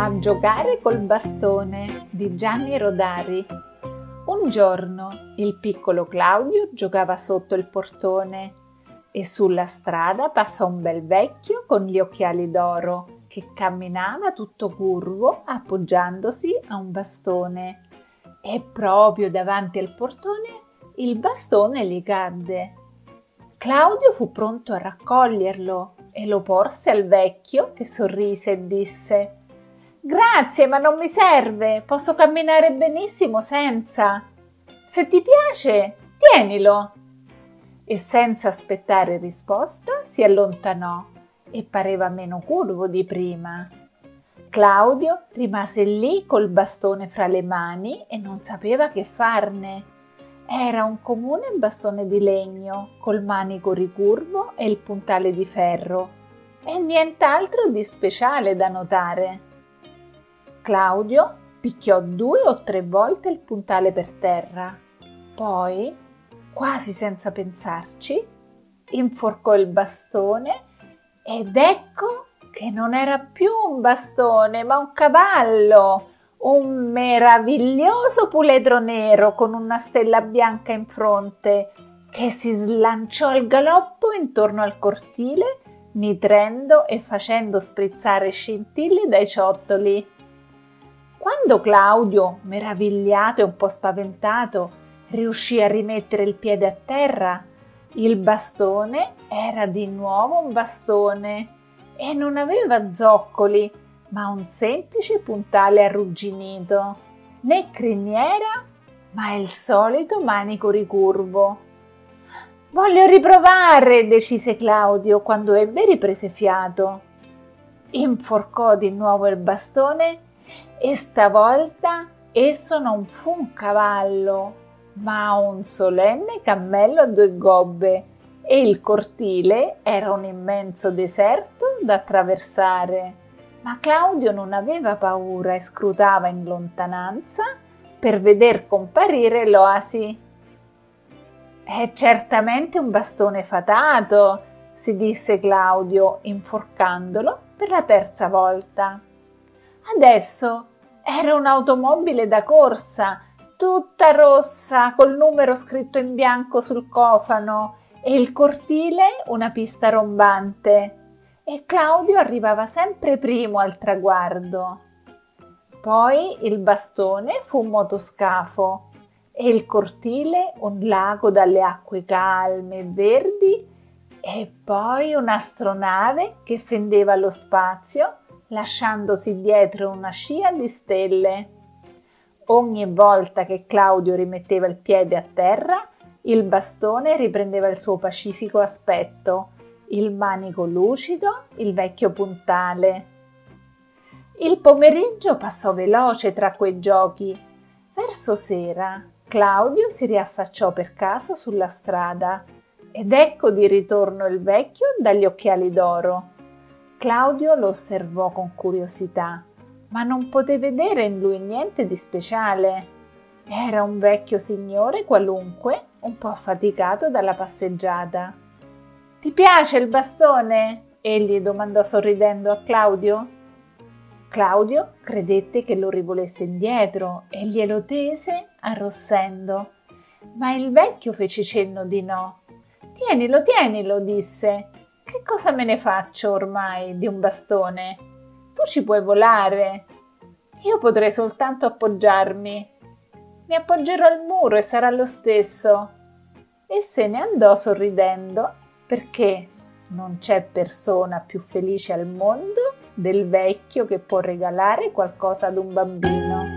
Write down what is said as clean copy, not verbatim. A giocare col bastone di Gianni Rodari. Un giorno il piccolo Claudio giocava sotto il portone e sulla strada passò un bel vecchio con gli occhiali d'oro che camminava tutto curvo appoggiandosi a un bastone. E proprio davanti al portone il bastone gli cadde. Claudio fu pronto a raccoglierlo e lo porse al vecchio che sorrise e disse: «Grazie, ma non mi serve, posso camminare benissimo senza. Se ti piace, tienilo!» E senza aspettare risposta si allontanò e pareva meno curvo di prima. Claudio rimase lì col bastone fra le mani e non sapeva che farne. Era un comune bastone di legno col manico ricurvo e il puntale di ferro e nient'altro di speciale da notare. Claudio picchiò 2 o 3 volte il puntale per terra, poi, quasi senza pensarci, inforcò il bastone ed ecco che non era più un bastone ma un cavallo, un meraviglioso puledro nero con una stella bianca in fronte che si slanciò al galoppo intorno al cortile, nitrendo e facendo sprizzare scintille dai ciottoli. Quando Claudio, meravigliato e un po' spaventato, riuscì a rimettere il piede a terra, il bastone era di nuovo un bastone e non aveva zoccoli, ma un semplice puntale arrugginito, né criniera, ma il solito manico ricurvo. «Voglio riprovare», decise Claudio quando ebbe riprese fiato. Inforcò di nuovo il bastone e stavolta esso non fu un cavallo, ma un solenne cammello a 2 gobbe e il cortile era un immenso deserto da attraversare. Ma Claudio non aveva paura e scrutava in lontananza per veder comparire l'oasi. «È certamente un bastone fatato», si disse Claudio, inforcandolo per la terza volta. Adesso era un'automobile da corsa, tutta rossa, col numero scritto in bianco sul cofano e il cortile una pista rombante. E Claudio arrivava sempre primo al traguardo. Poi il bastone fu un motoscafo e il cortile un lago dalle acque calme e verdi e poi un'astronave che fendeva lo spazio lasciandosi dietro una scia di stelle. Ogni volta che Claudio rimetteva il piede a terra, il bastone riprendeva il suo pacifico aspetto, il manico lucido, il vecchio puntale. Il pomeriggio passò veloce tra quei giochi. Verso sera, Claudio si riaffacciò per caso sulla strada ed ecco di ritorno il vecchio dagli occhiali d'oro. Claudio lo osservò con curiosità, ma non poté vedere in lui niente di speciale. Era un vecchio signore qualunque, un po' affaticato dalla passeggiata. «Ti piace il bastone?» egli domandò sorridendo a Claudio. Claudio credette che lo rivolesse indietro e glielo tese arrossendo, ma il vecchio fece cenno di no. «Tienilo, tienilo», disse. «Che cosa me ne faccio ormai di un bastone? Tu ci puoi volare. Io potrei soltanto appoggiarmi. Mi appoggerò al muro e sarà lo stesso». E se ne andò sorridendo perché non c'è persona più felice al mondo del vecchio che può regalare qualcosa ad un bambino.